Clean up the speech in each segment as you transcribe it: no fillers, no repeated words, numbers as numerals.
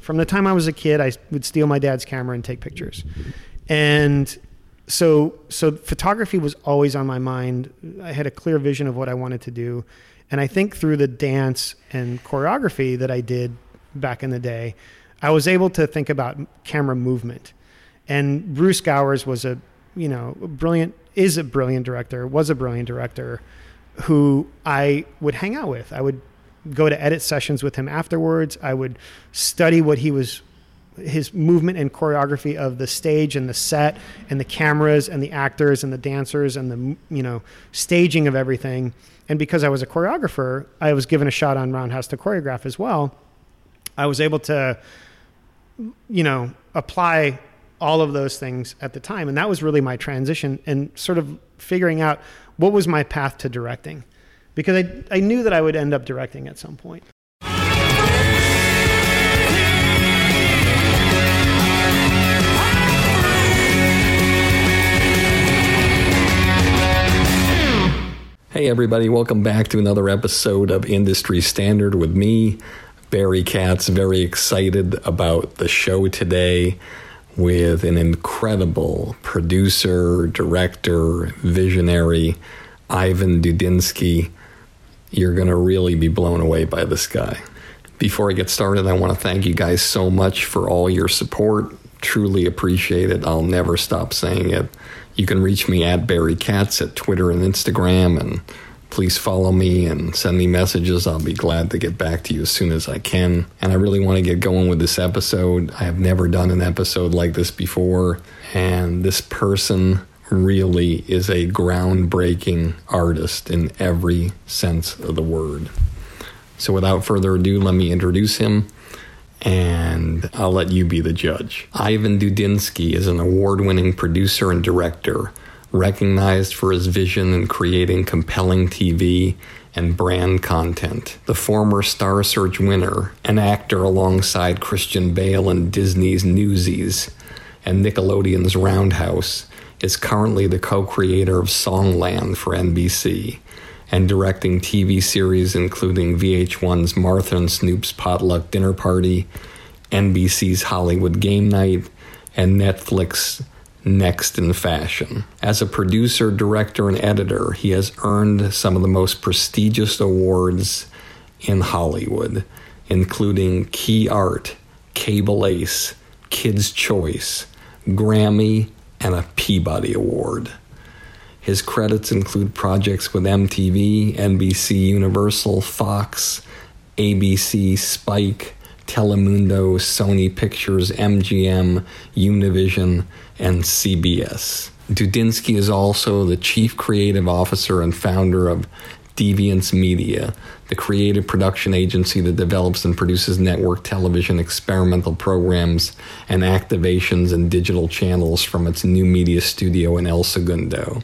From the time I was a kid, I would steal my dad's camera and take pictures. And so photography was always on my mind. I had a clear vision of what I wanted to do. And I think through the dance and choreography that I did back in the day, I was able to think about camera movement. And Bruce Gowers was a brilliant director who I would hang out with. I would go to edit sessions with him afterwards. I would study what he was, his movement and choreography of the stage and the set and the cameras and the actors and the dancers and the, staging of everything. And because I was a choreographer, I was given a shot on Roundhouse to choreograph as well. I was able to, apply all of those things at the time. And that was really my transition and sort of figuring out what was my path to directing. Because I knew that I would end up directing at some point. Hey everybody, welcome back to another episode of Industry Standard with me, Barry Katz. Very excited about the show today with an incredible producer, director, visionary, Ivan Dudinsky. You're going to really be blown away by this guy. Before I get started, I want to thank you guys so much for all your support. Truly appreciate it. I'll never stop saying it. You can reach me at Barry Katz at Twitter and Instagram, and please follow me and send me messages. I'll be glad to get back to you as soon as I can. And I really want to get going with this episode. I have never done an episode like this before, and this person really is a groundbreaking artist in every sense of the word. So without further ado, let me introduce him, and I'll let you be the judge. Ivan Dudinsky is an award-winning producer and director, recognized for his vision in creating compelling TV and brand content. The former Star Search winner, an actor alongside Christian Bale in Disney's Newsies and Nickelodeon's Roundhouse, is currently the co-creator of Songland for NBC and directing TV series including VH1's Martha and Snoop's Potluck Dinner Party, NBC's Hollywood Game Night, and Netflix's Next in Fashion. As a producer, director, and editor, he has earned some of the most prestigious awards in Hollywood, including Key Art, Cable Ace, Kids' Choice, Grammy, and a Peabody Award. His credits include projects with MTV, NBC, Universal, Fox, ABC, Spike, Telemundo, Sony Pictures, MGM, Univision, and CBS. Dudinsky is also the chief creative officer and founder of Deviance Media, the creative production agency that develops and produces network television experimental programs and activations and digital channels from its new media studio in El Segundo.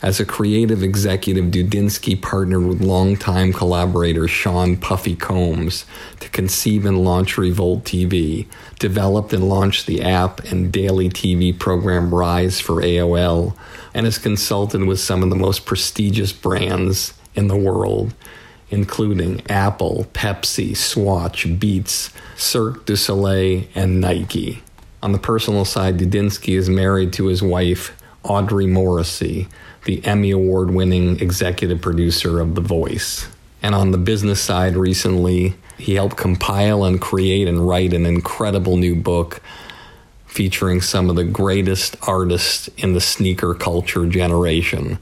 As a creative executive, Dudinsky partnered with longtime collaborator Sean Puffy Combs to conceive and launch Revolt TV, developed and launched the app and daily TV program Rise for AOL, and has consulted with some of the most prestigious brands in the world, including Apple, Pepsi, Swatch, Beats, Cirque du Soleil, and Nike. On the personal side, Dudinsky is married to his wife, Audrey Morrissey, the Emmy Award-winning executive producer of The Voice. And on the business side, recently, he helped compile and create and write an incredible new book featuring some of the greatest artists in the sneaker culture generation.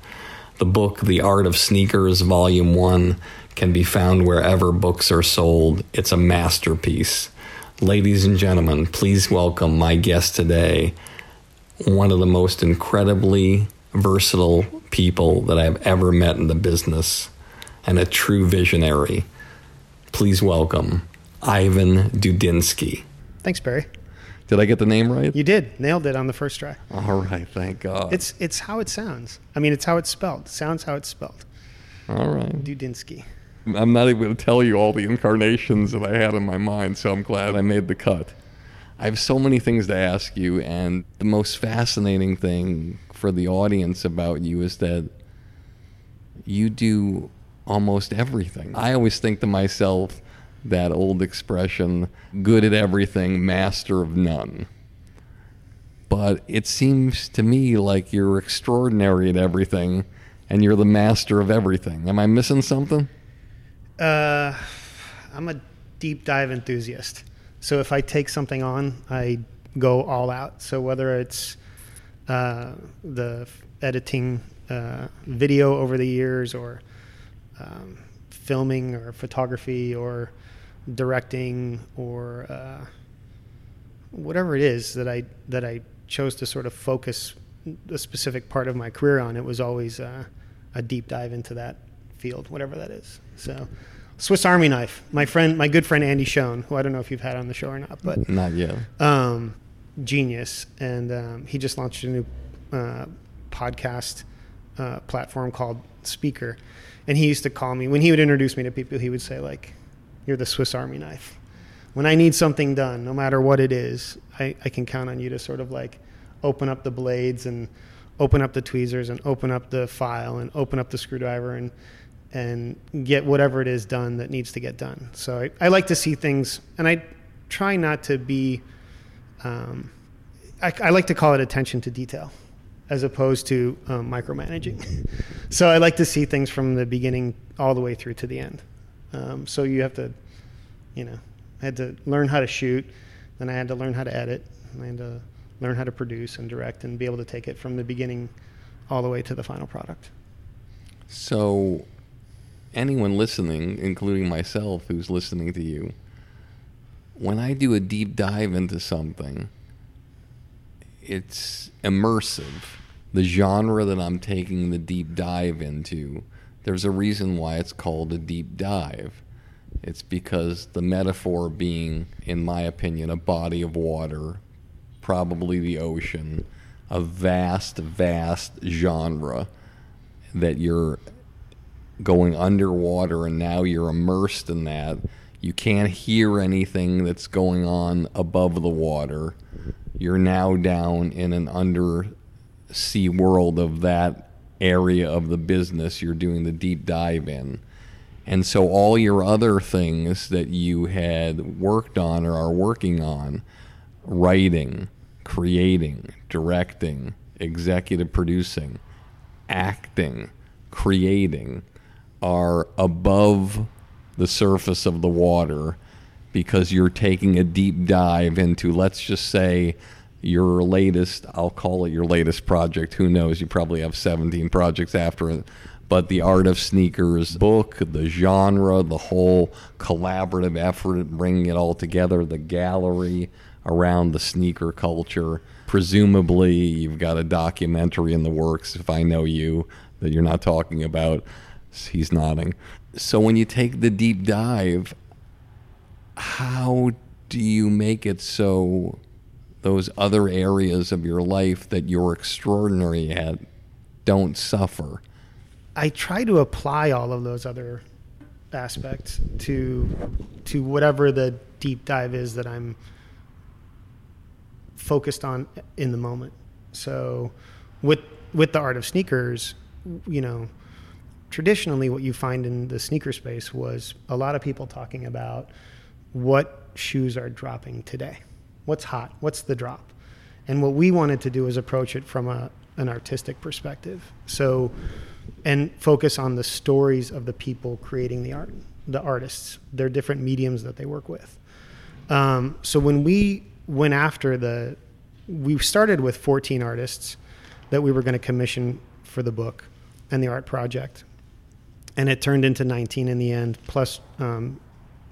The book, The Art of Sneakers, Volume 1, can be found wherever books are sold. It's a masterpiece. Ladies and gentlemen, please welcome my guest today, one of the most incredibly versatile people that I've ever met in the business, and a true visionary. Please welcome Ivan Dudinsky. Thanks, Barry. Did I get the name right? You did. Nailed it on the first try. All right. Thank God. It's how it sounds. I mean, it's how it's spelled. Sounds how it's spelled. All right. Dudinsky. I'm not able to tell you all the incarnations that I had in my mind, so I'm glad I made the cut. I have so many things to ask you, and the most fascinating thing for the audience about you is that you do almost everything. I always think to myself, that old expression, good at everything, master of none. But it seems to me like you're extraordinary at everything, and you're the master of everything. Am I missing something? I'm a deep dive enthusiast. So if I take something on, I go all out. So whether it's the editing video over the years, or filming or photography or directing, or whatever it is that I chose to sort of focus a specific part of my career on, it was always a deep dive into that field, whatever that is. So Swiss Army knife. My good friend Andy Schoen, who I don't know if you've had on the show or not, but not yet. Genius, and he just launched a new podcast platform called Speaker. And he used to call me, when he would introduce me to people, he would say, like, you're the Swiss Army knife. When I need something done, no matter what it is, I can count on you to sort of like open up the blades and open up the tweezers and open up the file and open up the screwdriver and get whatever it is done that needs to get done. So I like to see things, and I try not to be, I like to call it attention to detail, as opposed to micromanaging. So I like to see things from the beginning all the way through to the end. So you have to, I had to learn how to shoot, then I had to learn how to edit, and I had to learn how to produce and direct and be able to take it from the beginning all the way to the final product. So anyone listening, including myself who's listening to you, when I do a deep dive into something, it's immersive. The genre that I'm taking the deep dive into, there's a reason why it's called a deep dive. It's because the metaphor being, in my opinion, a body of water, probably the ocean, a vast, vast genre that you're going underwater, and now you're immersed in that. You can't hear anything that's going on above the water. You're now down in an undersea world of that area of the business you're doing the deep dive in. And so all your other things that you had worked on or are working on, writing, creating, directing, executive producing, acting, creating, are above the surface of the water, because you're taking a deep dive into, let's just say, your latest, I'll call it your latest project, who knows, you probably have 17 projects after it, but the Art of Sneakers book, the genre, the whole collaborative effort at bringing it all together, the gallery around the sneaker culture. Presumably, you've got a documentary in the works, if I know you, that you're not talking about. He's nodding. So when you take the deep dive, how do you make it so those other areas of your life that you're extraordinary at don't suffer. I try to apply all of those other aspects to whatever the deep dive is that I'm focused on in the moment. So with the Art of Sneakers, you know, traditionally what you find in the sneaker space was a lot of people talking about what shoes are dropping today. What's hot? What's the drop? And what we wanted to do is approach it from an artistic perspective. So, and focus on the stories of the people creating the art, the artists, their different mediums that they work with. So when we went after we started with 14 artists that we were going to commission for the book and the art project. And it turned into 19 in the end, plus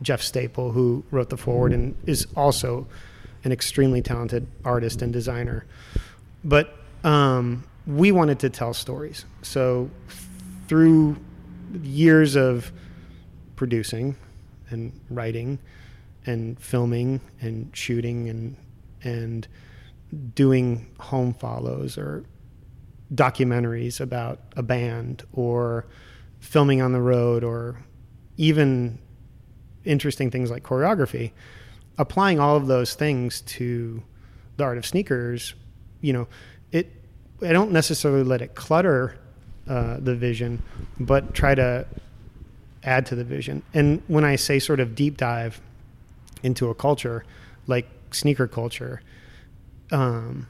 Jeff Staple, who wrote the foreword and is also an extremely talented artist and designer. But we wanted to tell stories. So through years of producing and writing and filming and shooting and doing home follows or documentaries about a band or filming on the road or even interesting things like choreography, applying all of those things to the Art of Sneakers, you know, I don't necessarily let it clutter the vision, but try to add to the vision. And when I say sort of deep dive into a culture, like sneaker culture, I'm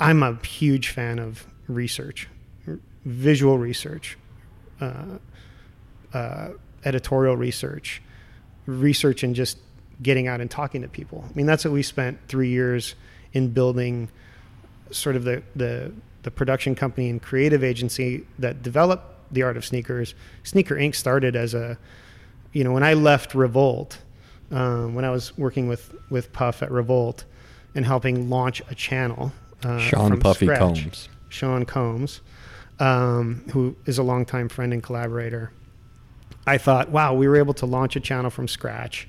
a huge fan of research, visual research, editorial research, and just getting out and talking to people. I mean, that's what we spent 3 years in building sort of the production company and creative agency that developed the Art of Sneakers. Sneaker Inc. started as when I left Revolt, when I was working with Puff at Revolt and helping launch a channel. Sean Puffy Combs. Sean Combs, who is a longtime friend and collaborator. I thought, wow, we were able to launch a channel from scratch.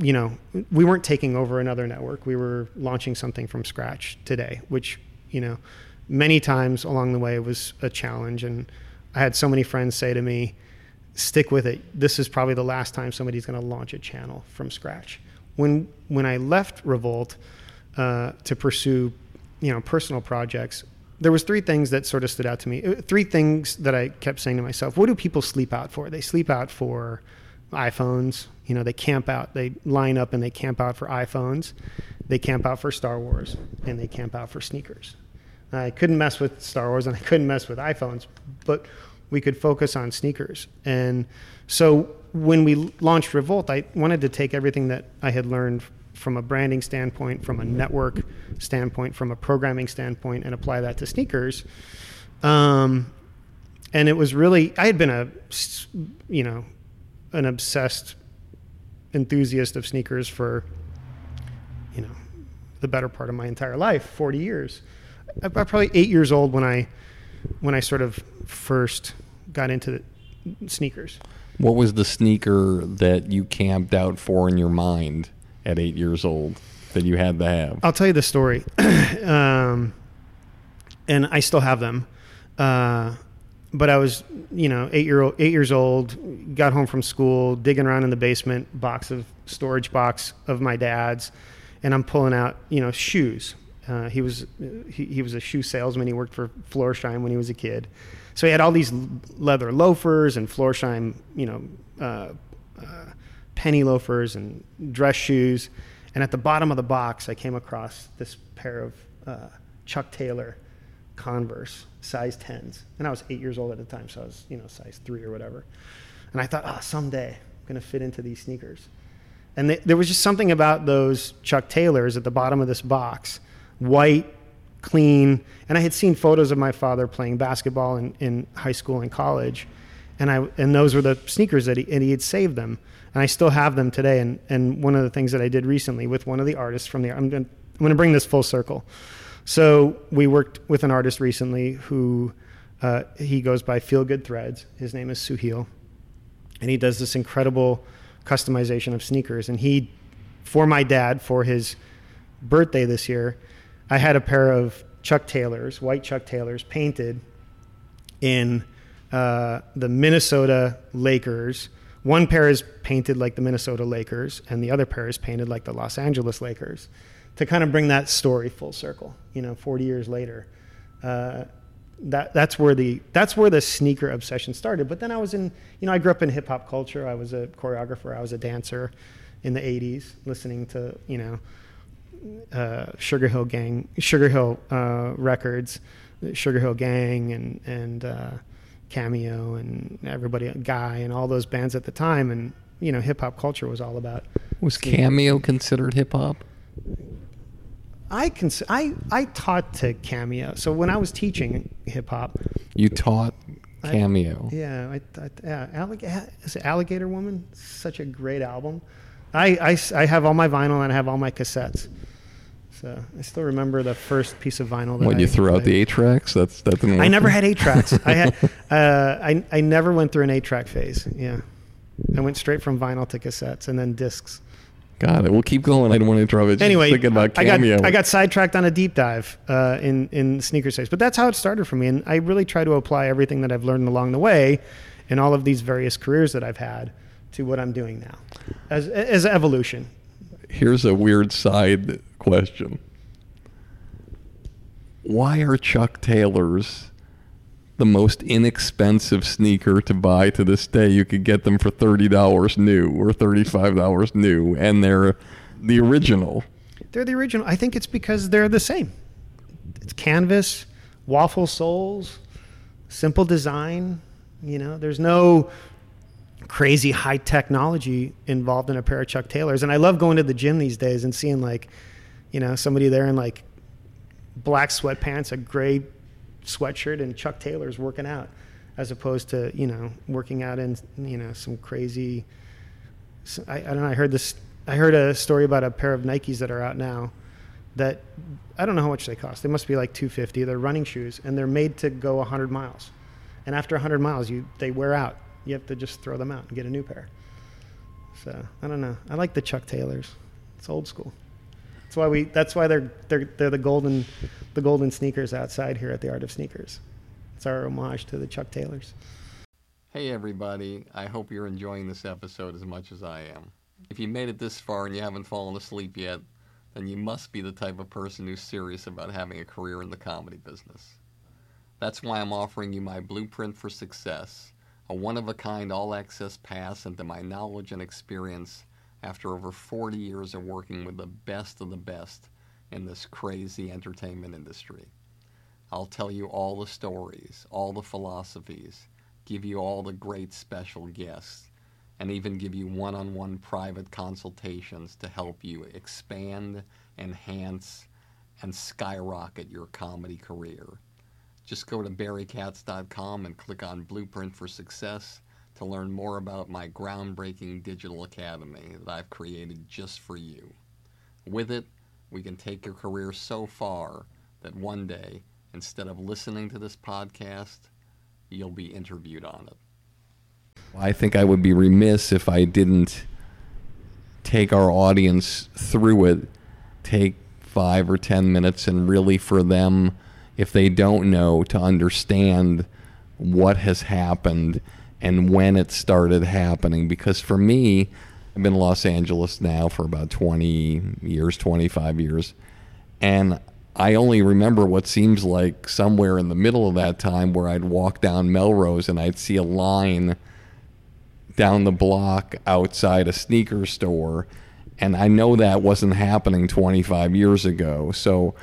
You know, we weren't taking over another network. We were launching something from scratch today, which, you know, many times along the way was a challenge. And I had so many friends say to me, stick with it. This is probably the last time somebody's going to launch a channel from scratch. When I left Revolt to pursue, you know, personal projects, there was three things that sort of stood out to me. Three things that I kept saying to myself, what do people sleep out for? They sleep out for iPhones, you know, they camp out, they line up and they camp out for iPhones, they camp out for Star Wars, and they camp out for sneakers. I couldn't mess with Star Wars and I couldn't mess with iPhones, but we could focus on sneakers. And so when we launched Revolt, I wanted to take everything that I had learned from a branding standpoint, from a network standpoint, from a programming standpoint, and apply that to sneakers. And it was really, I had been an obsessed enthusiast of sneakers for, you know, the better part of my entire life, 40 years. I'm probably 8 years old when I sort of first got into the sneakers. What was the sneaker that you camped out for in your mind at 8 years old that you had to have? I'll tell you the story. And I still have them. But I was, you know, 8 years old, got home from school, digging around in the basement, storage box of my dad's, and I'm pulling out, you know, shoes. He was a shoe salesman. He worked for Florsheim when he was a kid, so he had all these leather loafers and Florsheim, you know, penny loafers and dress shoes. And at the bottom of the box, I came across this pair of Chuck Taylor Converse size 10s, and I was 8 years old at the time, so I was, you know, size 3 or whatever. And I thought, someday I'm gonna fit into these sneakers. And there was just something about those Chuck Taylors at the bottom of this box, white, clean. And I had seen photos of my father playing basketball in high school and college, and those were the sneakers that he had saved them, and I still have them today. And one of the things that I did recently with one of the artists from the, I'm gonna bring this full circle. So we worked with an artist recently who, he goes by Feel Good Threads. His name is Suheil, and he does this incredible customization of sneakers. And he, for my dad, for his birthday this year, I had a pair of Chuck Taylors, white Chuck Taylors, painted in the Minnesota Lakers. One pair is painted like the Minnesota Lakers, and the other pair is painted like the Los Angeles Lakers, to kind of bring that story full circle. You know, 40 years later, that's where the sneaker obsession started. But then I was in, you know, I grew up in hip hop culture. I was a choreographer. I was a dancer in the 80s, listening to, you know, Sugar Hill Gang and Cameo and everybody, Guy and all those bands at the time. And, you know, hip hop culture was all about. Was Cameo considered hip hop? I taught to Cameo. So when I was teaching hip hop. You taught Cameo. Alligator Woman, such a great album. I have all my vinyl and I have all my cassettes. So I still remember the first piece of vinyl that you threw out the 8-tracks. That didn't work. I never had 8-tracks. I never went through an 8-track phase. Yeah, I went straight from vinyl to cassettes and then discs. Got it. We'll keep going. I don't want to interrupt it. Anyway, just thinking about Cameo. I got sidetracked on a deep dive in sneaker space, but that's how it started for me. And I really try to apply everything that I've learned along the way, in all of these various careers that I've had, to what I'm doing now, as evolution. Here's a weird side question. Why are Chuck Taylors the most inexpensive sneaker to buy to this day? You could get them for $30 new or $35 new, and they're the original. They're the original. I think it's because they're the same. It's canvas, waffle soles, simple design. You know, there's no crazy high technology involved in a pair of Chuck Taylors. And I love going to the gym these days and seeing, like, you know, somebody there in like black sweatpants, a gray sweatshirt, and Chuck Taylors working out, as opposed to, you know, working out in, you know, some crazy, I don't know. I heard a story about a pair of Nikes that are out now that I don't know how much they cost. They must be like $250. They're running shoes and they're made to go 100 miles. And after 100 miles, they wear out. You have to just throw them out and get a new pair. So I don't know. I like the Chuck Taylors. It's old school. That's why they're the golden sneakers outside here at the Art of Sneakers. It's our homage to the Chuck Taylors. Hey everybody! I hope you're enjoying this episode as much as I am. If you made it this far and you haven't fallen asleep yet, then you must be the type of person who's serious about having a career in the comedy business. That's why I'm offering you my Blueprint for Success, a one-of-a-kind all-access pass into my knowledge and experience after over 40 years of working with the best in this crazy entertainment industry. I'll tell you all the stories, all the philosophies, give you all the great special guests, and even give you one-on-one private consultations to help you expand, enhance, and skyrocket your comedy career. Just go to barrykatz.com and click on Blueprint for Success to learn more about my groundbreaking digital academy that I've created just for you. With it, we can take your career so far that one day, instead of listening to this podcast, you'll be interviewed on it. I think I would be remiss if I didn't take our audience through it, take 5 or 10 minutes, and really for them, if they don't know, to understand what has happened and when it started happening. Because for me, I've been in Los Angeles now for about 20 years, 25 years, and I only remember what seems like somewhere in the middle of that time where I'd walk down Melrose and I'd see a line down the block outside a sneaker store, and I know that wasn't happening 25 years ago. So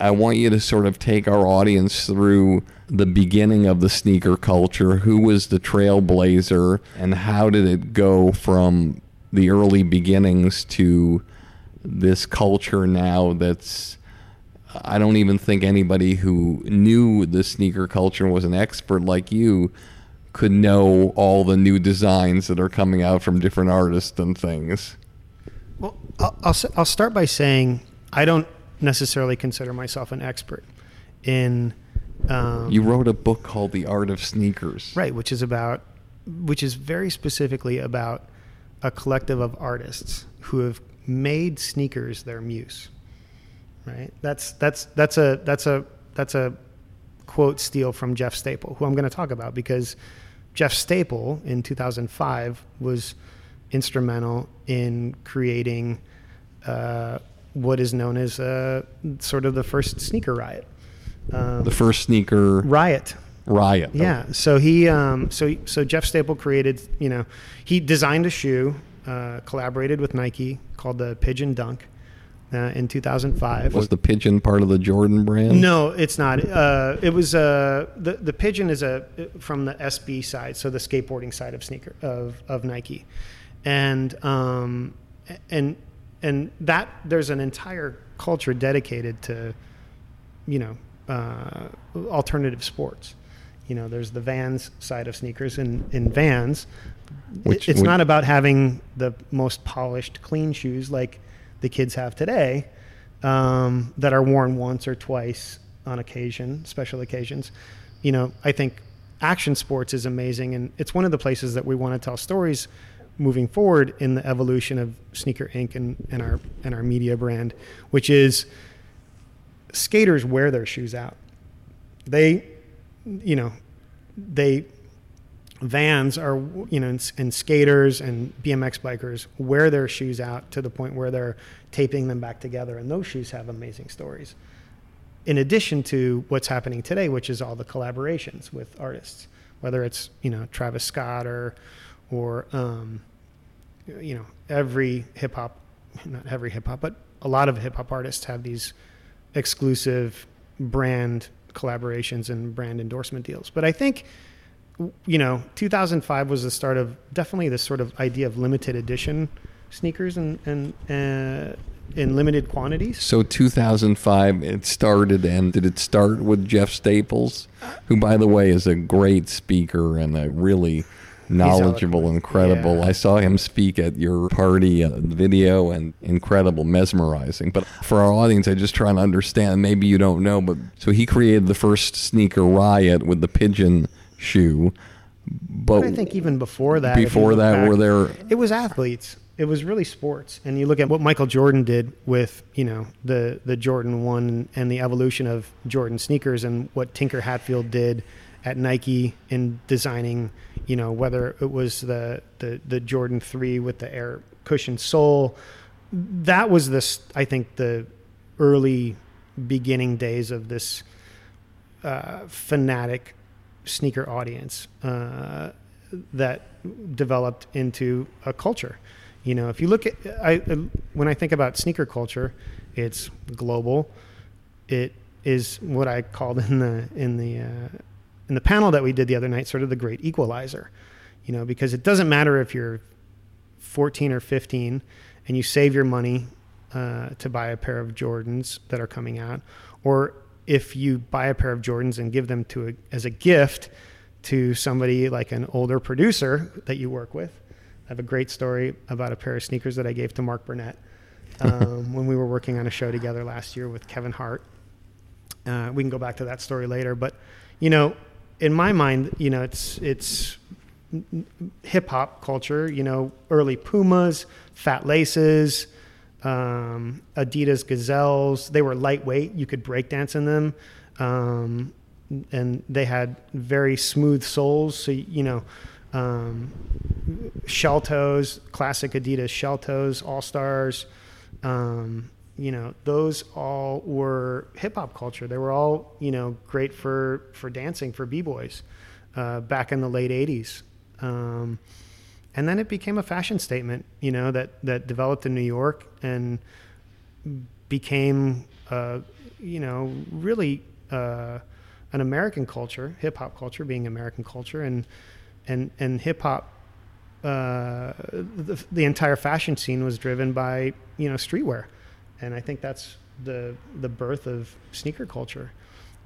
I want you to sort of take our audience through the beginning of the sneaker culture. Who was the trailblazer, and how did it go from the early beginnings to this culture now that's, I don't even think anybody who knew the sneaker culture and was an expert like you could know all the new designs that are coming out from different artists and things. Well, I'll start by saying I don't necessarily consider myself an expert in you wrote a book called The Art of Sneakers, right, which is very specifically about a collective of artists who have made sneakers their muse, right? That's a quote steal from Jeff Staple, who I'm going to talk about, because Jeff Staple in 2005 was instrumental in creating what is known as sort of the first sneaker riot. The first sneaker riot. Riot. Yeah. Okay. So he, so Jeff Staple created, he designed a shoe, collaborated with Nike, called the Pigeon Dunk in 2005. Was the Pigeon part of the Jordan brand? No, it's not. It was the Pigeon is from the SB side, so the skateboarding side of sneaker of Nike, and that there's an entire culture dedicated to, alternative sports. There's the Vans side of sneakers, and in Vans, it's not about having the most polished, clean shoes like the kids have today, that are worn once or twice on occasion, special occasions. I think action sports is amazing, and it's one of the places that we want to tell stories moving forward in the evolution of Sneaker Inc. and our media brand, which is skaters wear their shoes out. Vans are, and skaters and BMX bikers wear their shoes out to the point where they're taping them back together. And those shoes have amazing stories, in addition to what's happening today, which is all the collaborations with artists, whether it's, Travis Scott or every hip hop, not every hip hop, but a lot of hip hop artists have these exclusive brand collaborations and brand endorsement deals. But I think, 2005 was the start of definitely this sort of idea of limited edition sneakers and in limited quantities. So 2005, it started, and did it start with Jeff Staples, who, by the way, is a great speaker and a really knowledgeable, incredible. Yeah. I saw him speak at your party video, and incredible, mesmerizing. But for our audience, I just try to understand, maybe you don't know, but so he created the first sneaker riot with the Pigeon shoe. But I think even before that, were there... It was athletes. It was really sports. And you look at what Michael Jordan did with, the Jordan One and the evolution of Jordan sneakers, and what Tinker Hatfield did at Nike in designing, whether it was the Jordan 3 with the air cushion sole. That was the early beginning days of this fanatic sneaker audience that developed into a culture. If you look at, when I think about sneaker culture, it's global. It is what I called in the panel that we did the other night, sort of the great equalizer, because it doesn't matter if you're 14 or 15 and you save your money to buy a pair of Jordans that are coming out, or if you buy a pair of Jordans and give them as a gift to somebody like an older producer that you work with. I have a great story about a pair of sneakers that I gave to Mark Burnett when we were working on a show together last year with Kevin Hart. We can go back to that story later, but in my mind, it's hip hop culture, early Pumas, fat laces, Adidas Gazelles. They were lightweight. You could breakdance in them. And they had very smooth soles. So, shell toes, classic Adidas shell toes, all stars, those all were hip hop culture. They were all, great for dancing, for b-boys, back in the late 80s. And then it became a fashion statement, that developed in New York and became, really an American culture, hip hop culture being American culture, and hip hop. The entire fashion scene was driven by, streetwear. And I think that's the birth of sneaker culture.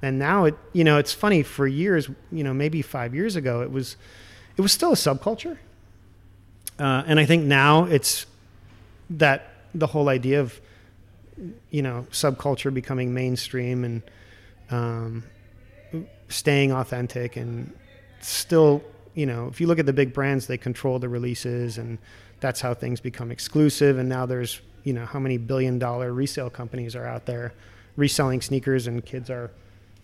And now it, it's funny, for years, maybe 5 years ago, it was still a subculture. And I think now it's that the whole idea of, subculture becoming mainstream and staying authentic, and still, if you look at the big brands, they control the releases, and that's how things become exclusive. And now there's you know, how many billion-dollar resale companies are out there reselling sneakers, and kids are,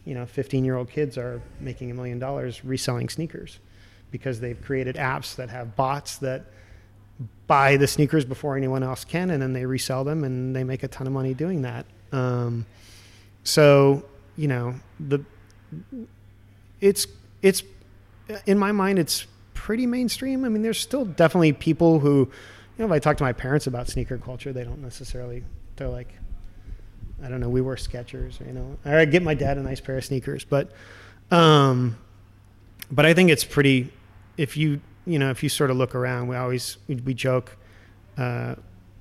you know, 15-year-old kids are making $1 million reselling sneakers because they've created apps that have bots that buy the sneakers before anyone else can, and then they resell them and they make a ton of money doing that. So, you know, it's in my mind, it's pretty mainstream. I mean, there's still definitely people who, you know, if I talk to my parents about sneaker culture, they don't necessarily, they're like, I don't know, we wear Skechers, you know, or I get my dad a nice pair of sneakers, but I think it's pretty, if you sort of look around, we joke,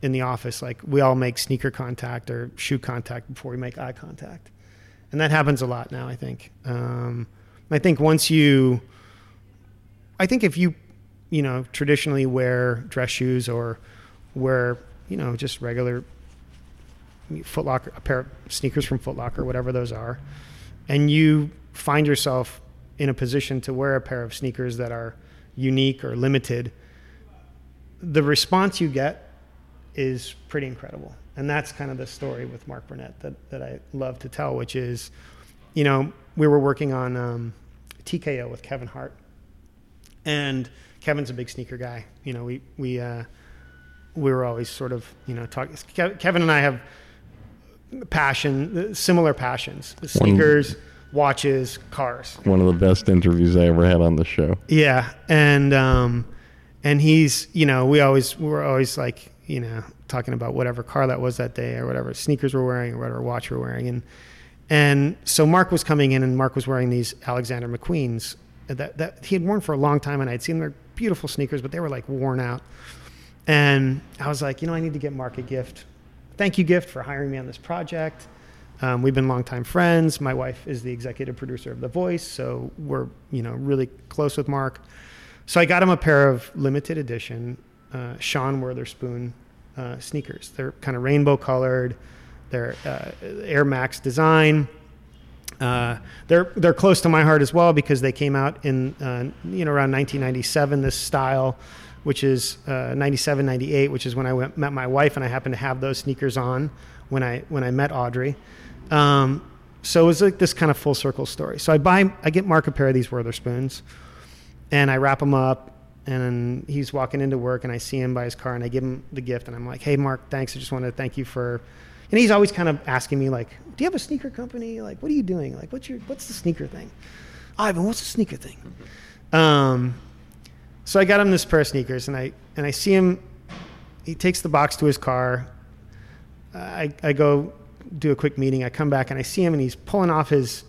in the office, like we all make sneaker contact or shoe contact before we make eye contact. And that happens a lot now, I think. I think if you traditionally wear dress shoes or wear, you know, just regular Foot Locker, a pair of sneakers from Foot Locker, whatever those are, and you find yourself in a position to wear a pair of sneakers that are unique or limited, the response you get is pretty incredible. And that's kind of the story with Mark Burnett that I love to tell, which is, you know, we were working on TKO with Kevin Hart, and Kevin's a big sneaker guy. You know, we were always sort of, you know, talking. Kevin and I have similar passions: sneakers, watches, cars. One of the best interviews I ever had on the show. Yeah, and he's, you know, we were always like, you know, talking about whatever car that was that day, or whatever sneakers we're wearing, or whatever watch we're wearing, and so Mark was coming in, and Mark was wearing these Alexander McQueens that he had worn for a long time, and I'd seen their beautiful sneakers, but they were like worn out. And I was like, you know, I need to get Mark a gift. Thank you gift for hiring me on this project. We've been longtime friends. My wife is the executive producer of The Voice, so we're, you know, really close with Mark. So I got him a pair of limited edition Sean Wotherspoon sneakers. They're kind of rainbow colored. They're Air Max design. They're close to my heart as well, because they came out in around 1997. This style, which is 97, 98, which is when I met my wife, and I happened to have those sneakers on when I met Audrey. So it was like this kind of full circle story. So I get Mark a pair of these Wotherspoons, and I wrap them up, and he's walking into work, and I see him by his car, and I give him the gift, and I'm like, hey, Mark, thanks. I just wanted to thank you for... And he's always kind of asking me, like, do you have a sneaker company? Like, what are you doing? Like, what's the sneaker thing? Ivan, what's the sneaker thing? So I got him this pair of sneakers, and I see him. He takes the box to his car. I go do a quick meeting. I come back, and I see him, and he's pulling off his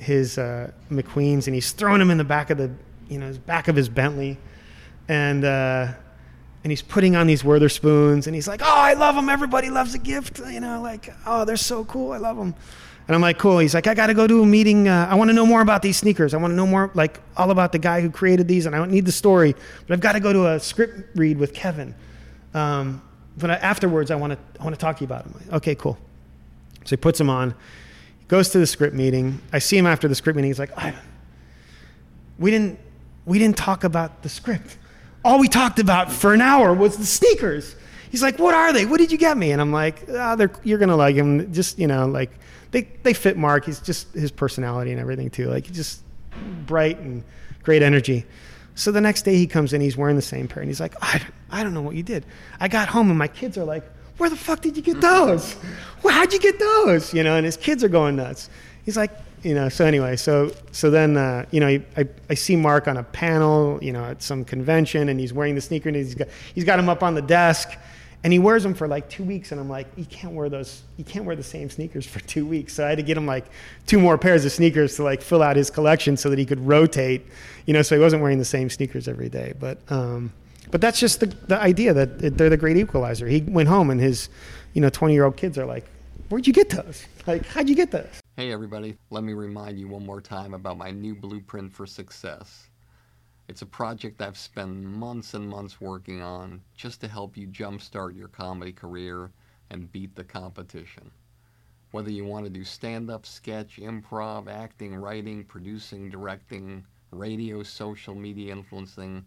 McQueens, and he's throwing them in the back of his Bentley, and he's putting on these Wotherspoons, and he's like, oh, I love them. Everybody loves a gift, you know, like, oh, they're so cool. I love them. And I'm like, cool. He's like, I got to go to a meeting. I want to know more about these sneakers. I want to know more, like, all about the guy who created these, and I don't need the story, but I've got to go to a script read with Kevin. But afterwards, I want to talk to you about him. Like, okay, cool. So he puts him on, goes to the script meeting. I see him after the script meeting. He's like, we didn't talk about the script. All we talked about for an hour was the sneakers. He's like, what are they? What did you get me? And I'm like, you're going to like them. Just, you know, like, they fit Mark. He's just his personality and everything too. Like, he's just bright and great energy. So the next day he comes in, he's wearing the same pair, and he's like, I don't know what you did. I got home and my kids are like, where the fuck did you get those? Well, how'd you get those? You know, and his kids are going nuts. He's like, you know, so anyway, so then, you know, I see Mark on a panel, you know, at some convention, and he's wearing the sneaker, and he's got him up on the desk, and he wears them for like 2 weeks, and I'm like, you can't wear the same sneakers for 2 weeks. So I had to get him like 2 more pairs of sneakers to like fill out his collection so that he could rotate, you know, so he wasn't wearing the same sneakers every day. But that's just the idea that they're the great equalizer. He went home, and his, you know, 20-year-old kids are like, where'd you get those? Like, how'd you get those? Hey everybody, let me remind you one more time about my new Blueprint for Success. It's a project I've spent months and months working on just to help you jumpstart your comedy career and beat the competition. Whether you want to do stand-up, sketch, improv, acting, writing, producing, directing, radio, social media influencing,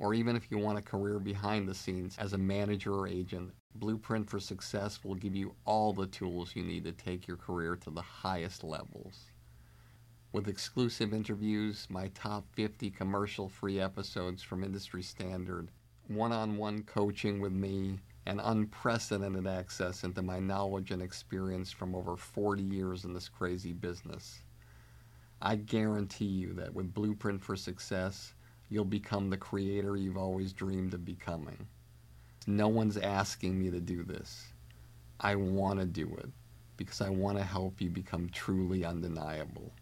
or even if you want a career behind the scenes as a manager or agent, Blueprint for Success will give you all the tools you need to take your career to the highest levels. With exclusive interviews, my top 50 commercial-free episodes from Industry Standard, one-on-one coaching with me, and unprecedented access into my knowledge and experience from over 40 years in this crazy business. I guarantee you that with Blueprint for Success, you'll become the creator you've always dreamed of becoming. No one's asking me to do this. I want to do it because I want to help you become truly undeniable.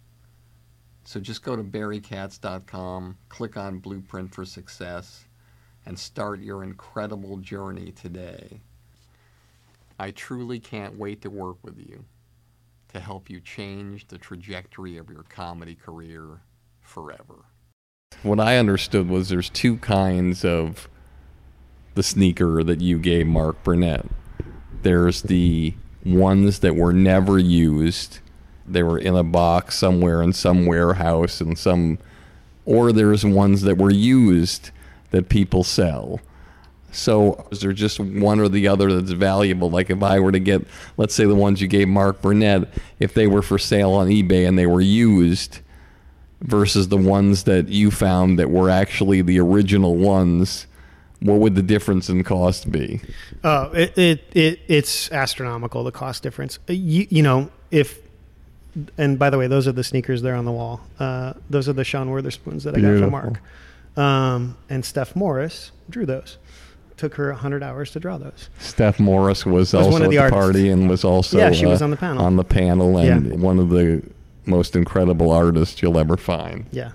So just go to barrykatz.com, click on Blueprint for Success, and start your incredible journey today. I truly can't wait to work with you to help you change the trajectory of your comedy career forever. What I understood was there's two kinds of the sneaker that you gave Mark Burnett. There's the ones that were never used. They were in a box somewhere in some warehouse in some, or there's ones that were used that people sell. So is there just one or the other that's valuable? Like if I were to get, let's say the ones you gave Mark Burnett, if they were for sale on eBay and they were used versus the ones that you found that were actually the original ones, what would the difference in cost be? It's astronomical, the cost difference. And by the way, those are the sneakers there on the wall. Those are the Sean Wotherspoons that I got from Mark. And Steph Morris drew those. Took her 100 hours to draw those. Steph Morris was also at the party and was also she was on the panel. On the panel and one of the most incredible artists you'll ever find. Yeah.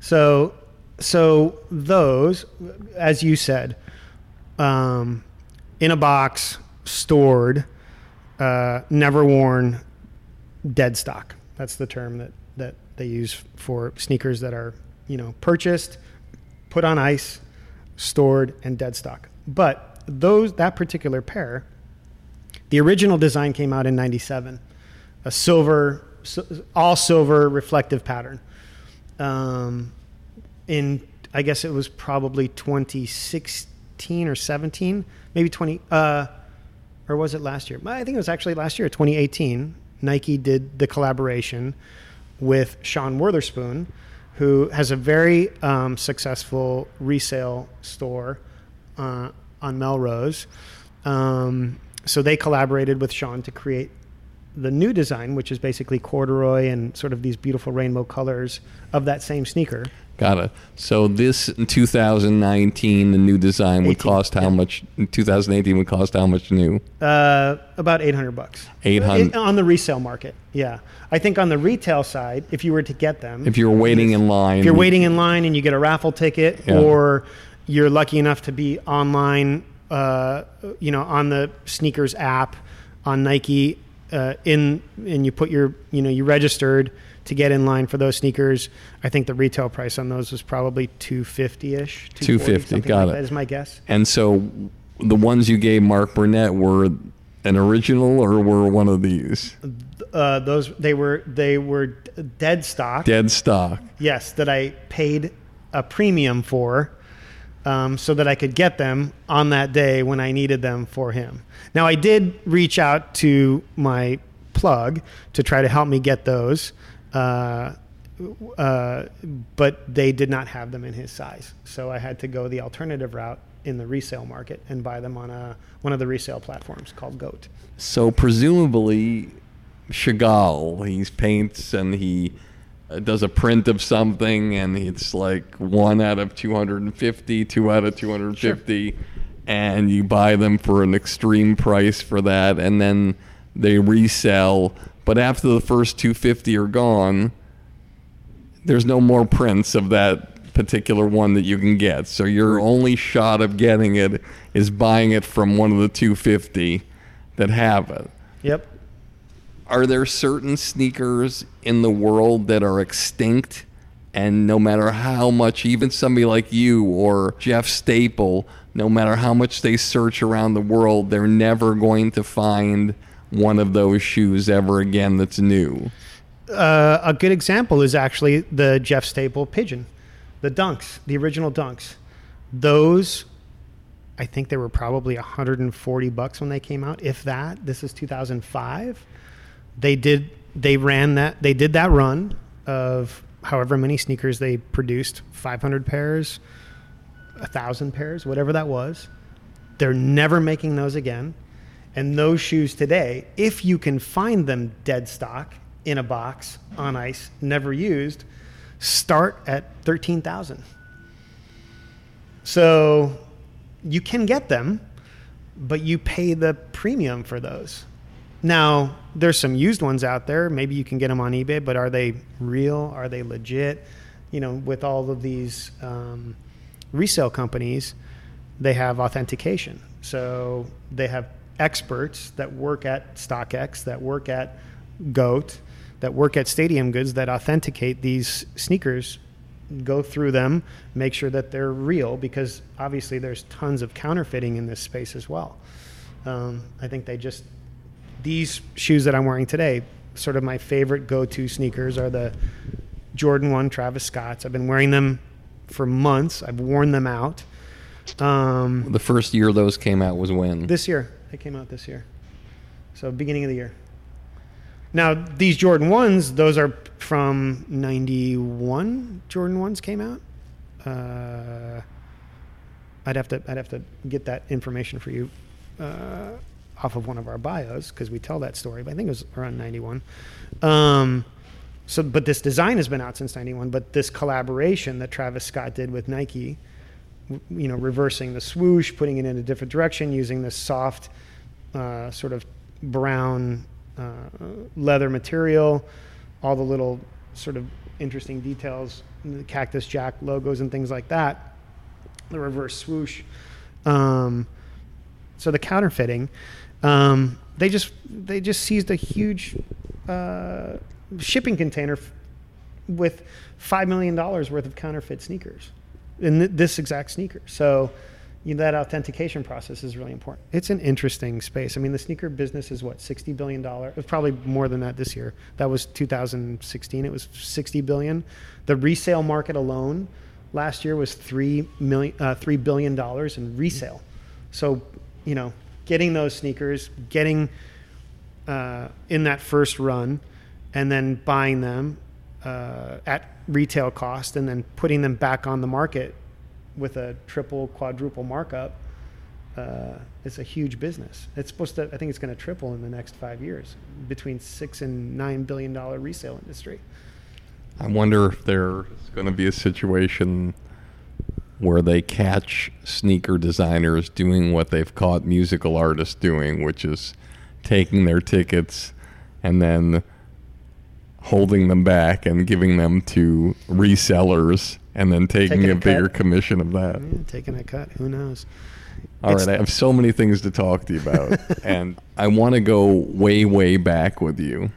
So those, as you said, in a box, stored, never worn, dead stock. That's the term that they use for sneakers that are, purchased, put on ice, stored, and dead stock. But that particular pair, the original design came out in 97, a silver, all silver reflective pattern. I guess it was probably 2016 or 17, maybe 20, or was it last year? I think it was actually last year, 2018. Nike did the collaboration with Sean Wotherspoon, who has a very successful resale store on Melrose. So they collaborated with Sean to create the new design, which is basically corduroy and sort of these beautiful rainbow colors of that same sneaker. Got it. So this in 2019, the new design would cost how much? In 2018 would cost how much new? About $800. $800 on the resale market. Yeah, I think on the retail side, if you were to get them, if you're waiting in line and you get a raffle ticket, or you're lucky enough to be online, on the sneakers app on Nike, and you put your, you registered to get in line for those sneakers. I think the retail price on those was probably $250-ish. $250, got it. That is my guess. And so the ones you gave Mark Burnett were an original or were one of these? They were dead stock. Dead stock. Yes, that I paid a premium for, so that I could get them on that day when I needed them for him. Now I did reach out to my plug to try to help me get those. But they did not have them in his size. So I had to go the alternative route in the resale market and buy them on one of the resale platforms called GOAT. So presumably Chagall, he paints and he does a print of something and it's like 1 out of 250, 2 out of 250, and you buy them for an extreme price for that and then they resell. But after the first 250 are gone, there's no more prints of that particular one that you can get. So your only shot of getting it is buying it from one of the 250 that have it. Yep. Are there certain sneakers in the world that are extinct, and no matter how much, even somebody like you or Jeff Staple, no matter how much they search around the world, they're never going to find one of those shoes ever again that's new? A good example is actually the Jeff Staple Pigeon, the Dunks, the original Dunks. Those, I think they were probably $140 when they came out, if that. This is 2005. They did that run of however many sneakers they produced, 500 pairs, 1,000 pairs, whatever that was. They're never making those again. And those shoes today, if you can find them dead stock in a box on ice, never used, start at 13,000. So you can get them, but you pay the premium for those. Now, there's some used ones out there. Maybe you can get them on eBay, but are they real? Are they legit? You know, with all of these resale companies, they have authentication. So they have experts that work at StockX, that work at GOAT, that work at Stadium Goods, that authenticate these sneakers, go through them, make sure that they're real, because obviously there's tons of counterfeiting in this space as well. I think these shoes that I'm wearing today, sort of my favorite go-to sneakers are the Jordan One Travis Scott's. I've been wearing them for months. I've worn them out. The first year those came out was when? This year. They came out this year. So beginning of the year. Now, these Jordan 1s, those are from 91. Jordan 1s came out. I'd have to get that information for you off of one of our bios, because we tell that story, but I think it was around 91. But this design has been out since 91, but this collaboration that Travis Scott did with Nike, you know, reversing the swoosh, putting it in a different direction, using this soft sort of brown leather material, all the little sort of interesting details, the Cactus Jack logos and things like that, the reverse swoosh. So the counterfeiting, they just seized a huge shipping container with $5 million worth of counterfeit sneakers, in this exact sneaker. So that authentication process is really important. It's an interesting space. I mean, the sneaker business is what, $60 billion? Probably more than that this year. That was 2016. It was $60 billion. The resale market alone last year was $3 billion in resale. So, you know, getting those sneakers, getting in that first run, and then buying them at retail cost, and then putting them back on the market with a triple, quadruple markup, it's a huge business. It's supposed to, I think it's going to triple in the next 5 years, between $6 and $9 billion resale industry. I wonder if there's going to be a situation where they catch sneaker designers doing what they've caught musical artists doing, which is taking their tickets and then holding them back and giving them to resellers, and then taking a bigger commission of that. Yeah, taking a cut, who knows? All right, I have so many things to talk to you about, and I want to go way, way back with you.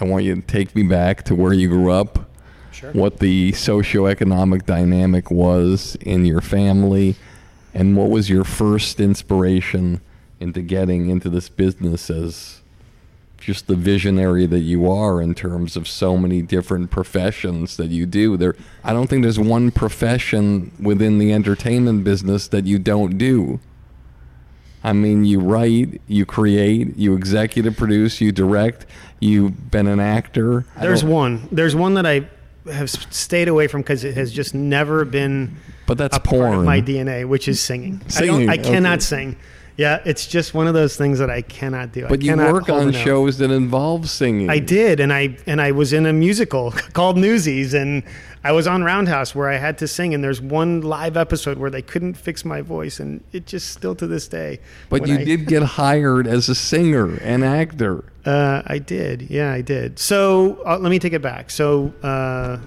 I want you to take me back to where you grew up, sure, what the socioeconomic dynamic was in your family, and what was your first inspiration into getting into this business as just the visionary that you are in terms of so many different professions that you do. I don't think there's one profession within the entertainment business that you don't do. I mean, you write, you create, you executive produce, you direct, you've been an actor. There's one that I have stayed away from because it has just never been part of my DNA, which is singing. I cannot sing. Yeah, it's just one of those things that I cannot do. But you work on shows that involve singing. I did, and I was in a musical called Newsies, and I was on Roundhouse where I had to sing, and there's one live episode where they couldn't fix my voice, and it just still to this day. But you did get hired as a singer and actor. I did. Yeah, I did. So let me take it back. So,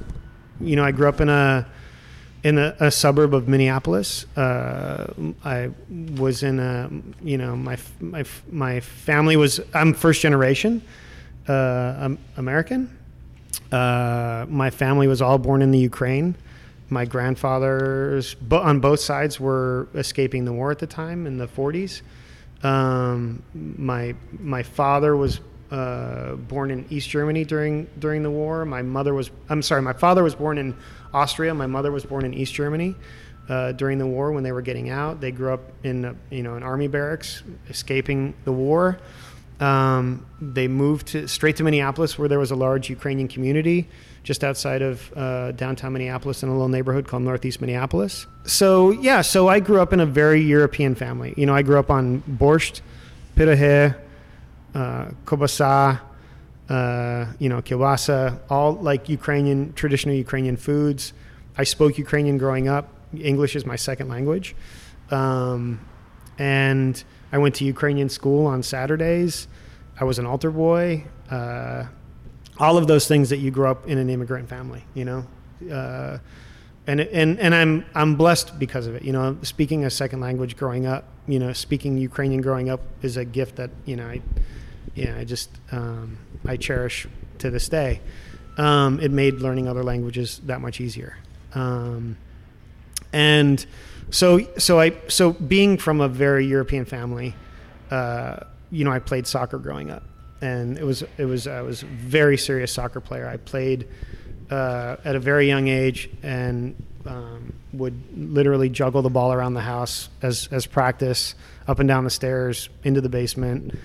you know, I grew up in a suburb of Minneapolis. I was in my family was, I'm first generation American. My family was all born in the Ukraine. My grandfathers on both sides were escaping the war at the time in the 40s. My father was born in East Germany during the war. My father was born in Austria. My mother was born in East Germany. during the war when they were getting out. They grew up in an army barracks, escaping the war. They moved straight to Minneapolis, where there was a large Ukrainian community just outside of downtown Minneapolis, in a little neighborhood called Northeast Minneapolis. So yeah, so I grew up in a very European family. You know, I grew up on borscht, pirahe, kobasa, kielbasa, all like Ukrainian, traditional Ukrainian foods. I spoke Ukrainian growing up. English is my second language. And I went to Ukrainian school on Saturdays. I was an altar boy. All of those things that you grow up in an immigrant family, you know. And I'm blessed because of it. You know, speaking a second language growing up, you know, speaking Ukrainian growing up is a gift that, you know, I cherish to this day. It made learning other languages that much easier. So being from a very European family, I played soccer growing up, and I was a very serious soccer player. I played, at a very young age, and, would literally juggle the ball around the house as practice, up and down the stairs, into the basement.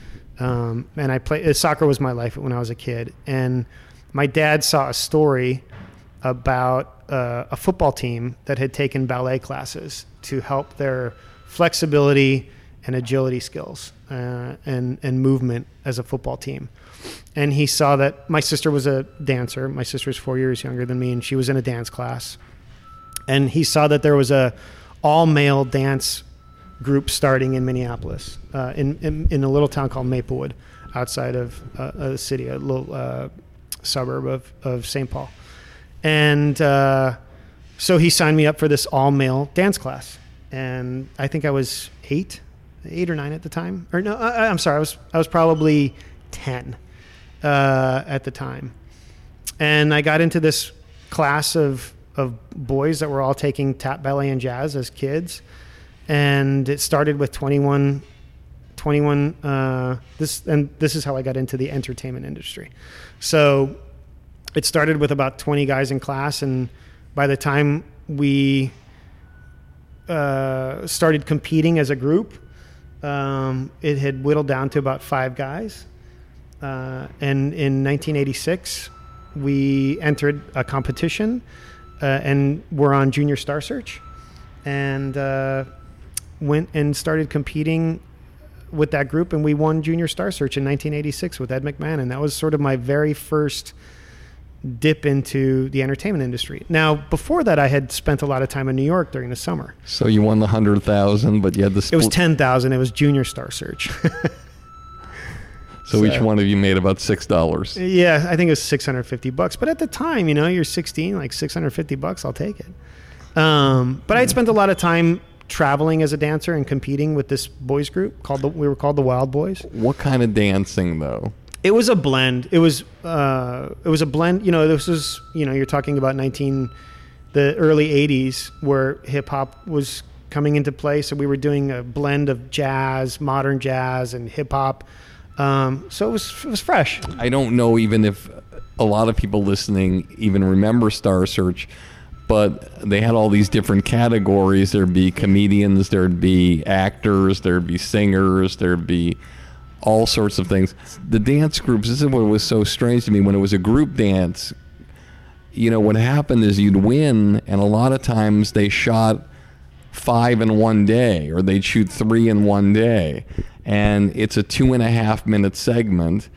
And I played, soccer was my life when I was a kid. And my dad saw a story about a football team that had taken ballet classes to help their flexibility and agility skills and movement as a football team. And he saw that my sister was a dancer. My sister's 4 years younger than me, and she was in a dance class. And he saw that there was a all-male dance group starting in Minneapolis, in a little town called Maplewood, outside of a city, a little suburb of St. Paul. And so he signed me up for this all-male dance class. And I think I was eight or nine at the time. Or no, I'm sorry, I was probably 10 at the time. And I got into this class of boys that were all taking tap, ballet, and jazz as kids. And it started with 21. This is how I got into the entertainment industry. So it started with about 20 guys in class, and by the time we started competing as a group, it had whittled down to about 5 guys. And in 1986, we entered a competition, and were on Junior Star Search, and went and started competing with that group, and we won Junior Star Search in 1986 with Ed McMahon, and that was sort of my very first dip into the entertainment industry. Now, before that, I had spent a lot of time in New York during the summer. So you won the 100,000, but you had the it was 10,000. It was Junior Star Search. So each one of you made about $6. Yeah, I think it was $650. But at the time, you know, you're 16, like $650. I'll take it. But I'd spent a lot of time traveling as a dancer and competing with this boys group we were called the Wild Boys. What kind of dancing though? It was a blend. It was a blend. You know, this was, you know, you're talking about the early 80s, where hip hop was coming into play. So we were doing a blend of jazz, modern jazz, and hip hop. So it was fresh. I don't know even if a lot of people listening even remember Star Search, but they had all these different categories. There'd be comedians, there'd be actors, there'd be singers, there'd be all sorts of things. The dance groups, this is what was so strange to me. When it was a group dance, you know, what happened is you'd win, and a lot of times they shot 5 in one day, or they'd shoot 3 in one day. And it's a 2.5-minute segment.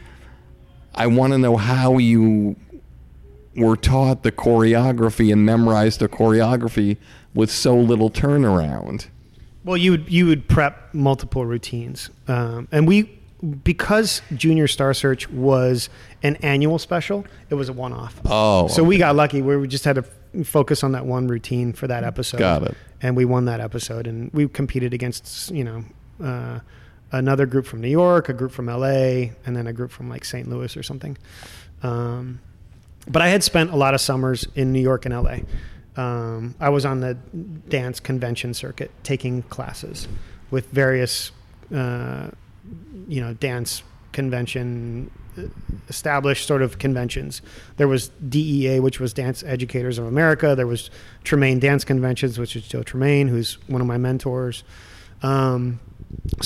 I want to know how you were taught the choreography and memorized the choreography with so little turnaround. Well, you would prep multiple routines. Because Junior Star Search was an annual special, it was a one-off. Oh. So we got lucky where we just had to focus on that one routine for that episode. Got it. And we won that episode, and we competed against, you know, another group from New York, a group from LA, and then a group from like St. Louis or something. But I had spent a lot of summers in New York and LA. I was on the dance convention circuit taking classes with various, dance convention established sort of conventions. There was DEA, which was Dance Educators of America. There was Tremaine Dance Conventions, which is Joe Tremaine, who's one of my mentors. So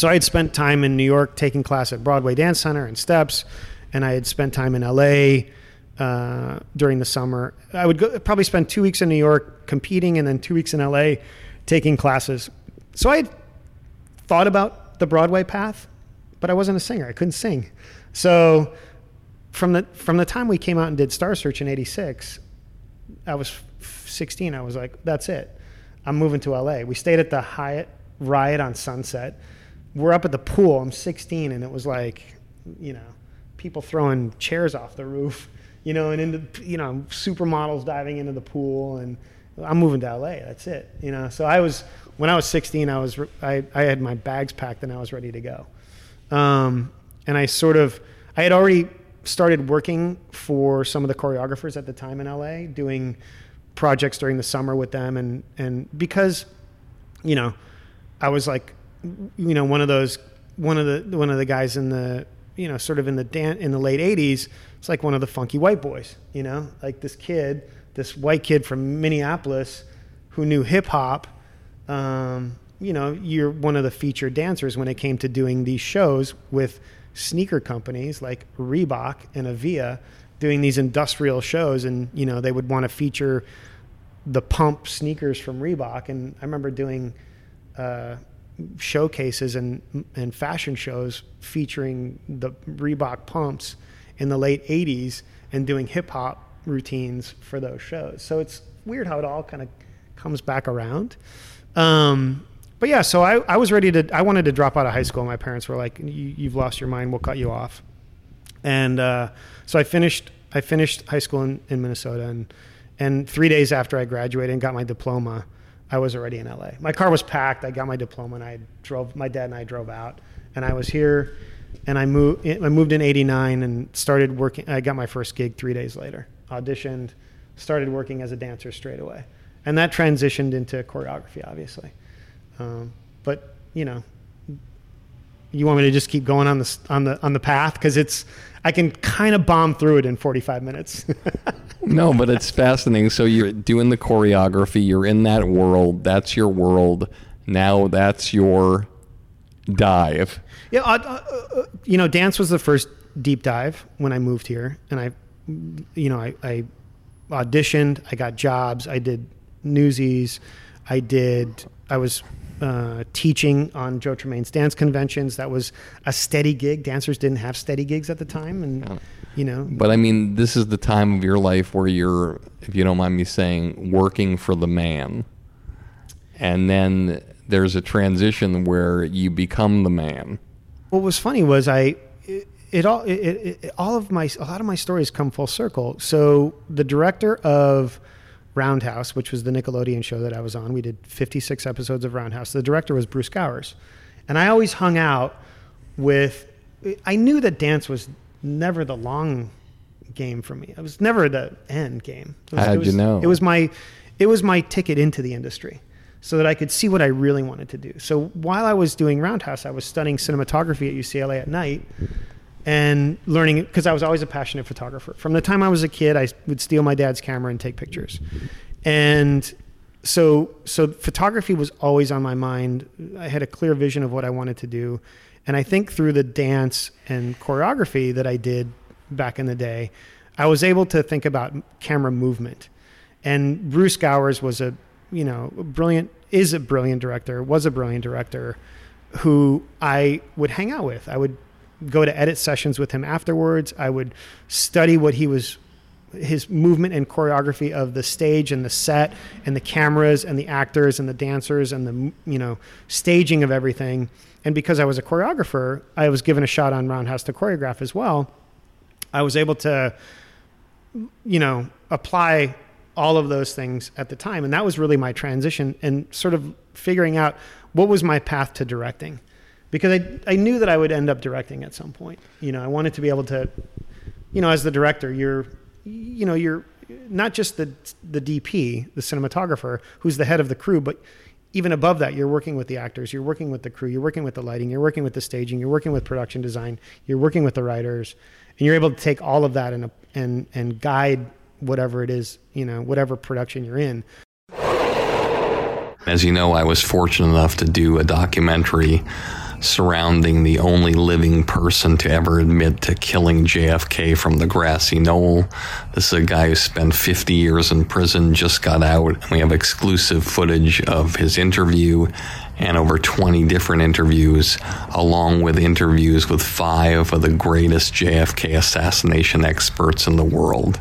I had spent time in New York taking class at Broadway Dance Center and Steps, and I had spent time in LA during the summer. I would go, probably spend 2 weeks in New York competing and then 2 weeks in LA taking classes. So I had thought about the Broadway path, but I wasn't a singer. I couldn't sing. So from the time we came out and did Star Search in '86, I was 16. I was like, that's it. I'm moving to LA. We stayed at the Hyatt Riot on Sunset. We're up at the pool. I'm 16, and it was like, you know, people throwing chairs off the roof, you know, and into, you know, supermodels diving into the pool, and I'm moving to LA. That's it, you know. So I was, when I was 16, I had my bags packed and I was ready to go. And I had already started working for some of the choreographers at the time in LA, doing projects during the summer with them, and because, you know, I was like, you know, one of the guys in the, you know, sort of in the late 80s, it's like one of the funky white boys, you know, like this white kid from Minneapolis who knew hip hop. You know, you're one of the featured dancers when it came to doing these shows with sneaker companies like Reebok and Avia, doing these industrial shows, and, you know, they would want to feature the pump sneakers from Reebok. And I remember doing showcases and fashion shows featuring the Reebok pumps in the late 80s and doing hip hop routines for those shows. So it's weird how it all kind of comes back around. But yeah, so I was ready to, I wanted to drop out of high school. My parents were like, you've lost your mind. We'll cut you off. And, so I finished high school in Minnesota, and 3 days after I graduated and got my diploma, I was already in LA. My car was packed. I got my diploma, and my dad and I drove out, and I was here, and I moved in 89 and started working. I got my first gig 3 days later, auditioned, started working as a dancer straight away. And that transitioned into choreography, obviously. But you know, you want me to just keep going on the path? 'Cause I can kind of bomb through it in 45 minutes. No, but it's fascinating. So you're doing the choreography, you're in that world, that's your world. Now that's your dive. Yeah. You know, dance was the first deep dive when I moved here, and I auditioned, I got jobs, I did Newsies, I was teaching on Joe Tremaine's dance conventions. That was a steady gig. Dancers didn't have steady gigs at the time, and you know. But I mean, this is the time of your life where you're, if you don't mind me saying, working for the man. And then there's a transition where you become the man. What was funny was a lot of my stories come full circle. So the director of Roundhouse, which was the Nickelodeon show that I was on, we did 56 episodes of Roundhouse. The director was Bruce Gowers, and I always hung out with. I knew that dance was never the long game for me. It was never the end game. How'd you know? It was my ticket into the industry, so that I could see what I really wanted to do. So while I was doing Roundhouse, I was studying cinematography at UCLA at night and learning, because I was always a passionate photographer. From the time I was a kid, I would steal my dad's camera and take pictures. And so photography was always on my mind. I had a clear vision of what I wanted to do. And I think through the dance and choreography that I did back in the day, I was able to think about camera movement. And Bruce Gowers was a brilliant director who I would hang out with. I would go to edit sessions with him afterwards. I would study what his movement and choreography of the stage and the set and the cameras and the actors and the dancers and the, you know, staging of everything. And because I was a choreographer, I was given a shot on Roundhouse to choreograph as well. I was able to, you know, apply all of those things at the time. And that was really my transition and sort of figuring out what was my path to directing, because I knew that I would end up directing at some point. You know, I wanted to be able to, you know, as the director, you're not just the DP, the cinematographer, who's the head of the crew, but even above that, you're working with the actors, you're working with the crew, you're working with the lighting, you're working with the staging, you're working with production design, you're working with the writers. And you're able to take all of that and guide whatever it is, you know, whatever production you're in. As you know, I was fortunate enough to do a documentary surrounding the only living person to ever admit to killing JFK from the grassy knoll. This is a guy who spent 50 years in prison, just got out, and we have exclusive footage of his interview and over 20 different interviews, along with interviews with 5 of the greatest JFK assassination experts in the world.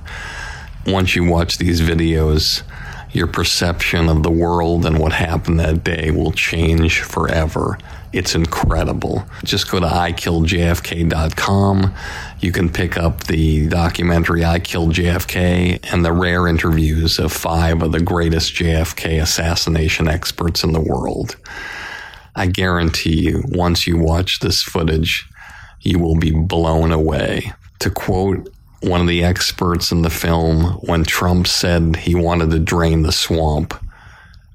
Once you watch these videos, your perception of the world and what happened that day will change forever. It's incredible. Just go to iKillJFK.com. You can pick up the documentary I Killed JFK and the rare interviews of 5 of the greatest JFK assassination experts in the world. I guarantee you, once you watch this footage, you will be blown away. To quote one of the experts in the film, when Trump said he wanted to drain the swamp,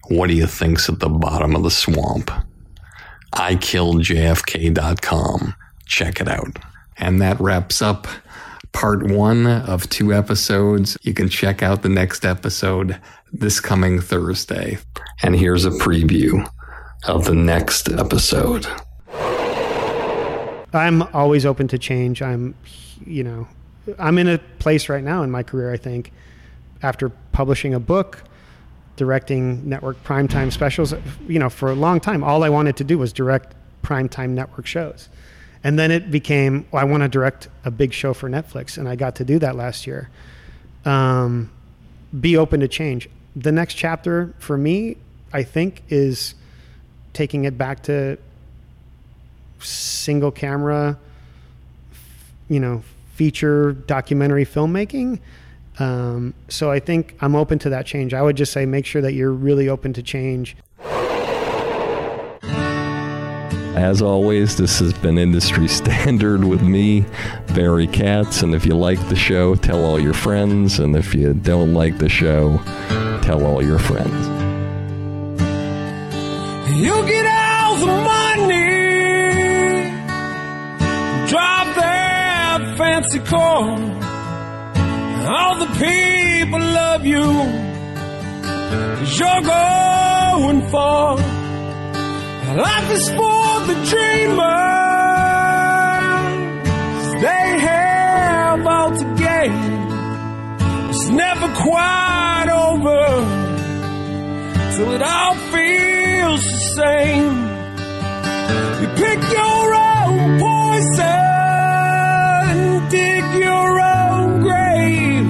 what do you think's at the bottom of the swamp? iKillJFK.com. Check it out. And that wraps up part 1 of 2 episodes. You can check out the next episode this coming Thursday. And here's a preview of the next episode. I'm always open to change. I'm in a place right now in my career, I think, after publishing a book, directing network primetime specials, you know, for a long time, all I wanted to do was direct primetime network shows. And then it became, well, I want to direct a big show for Netflix. And I got to do that last year. Be open to change. The next chapter for me, I think, is taking it back to single camera, you know, feature documentary filmmaking. So I think I'm open to that change. I would just say make sure that you're really open to change. As always, this has been Industry Standard with me, Barry Katz. And if you like the show, tell all your friends. And if you don't like the show, tell all your friends. You get all the money, drive that fancy car. All the people love you, 'cause you're going far. Life is for the dreamers, they have all to gain. It's never quite over till it all feels the same. You pick your own poison, dig your own grave.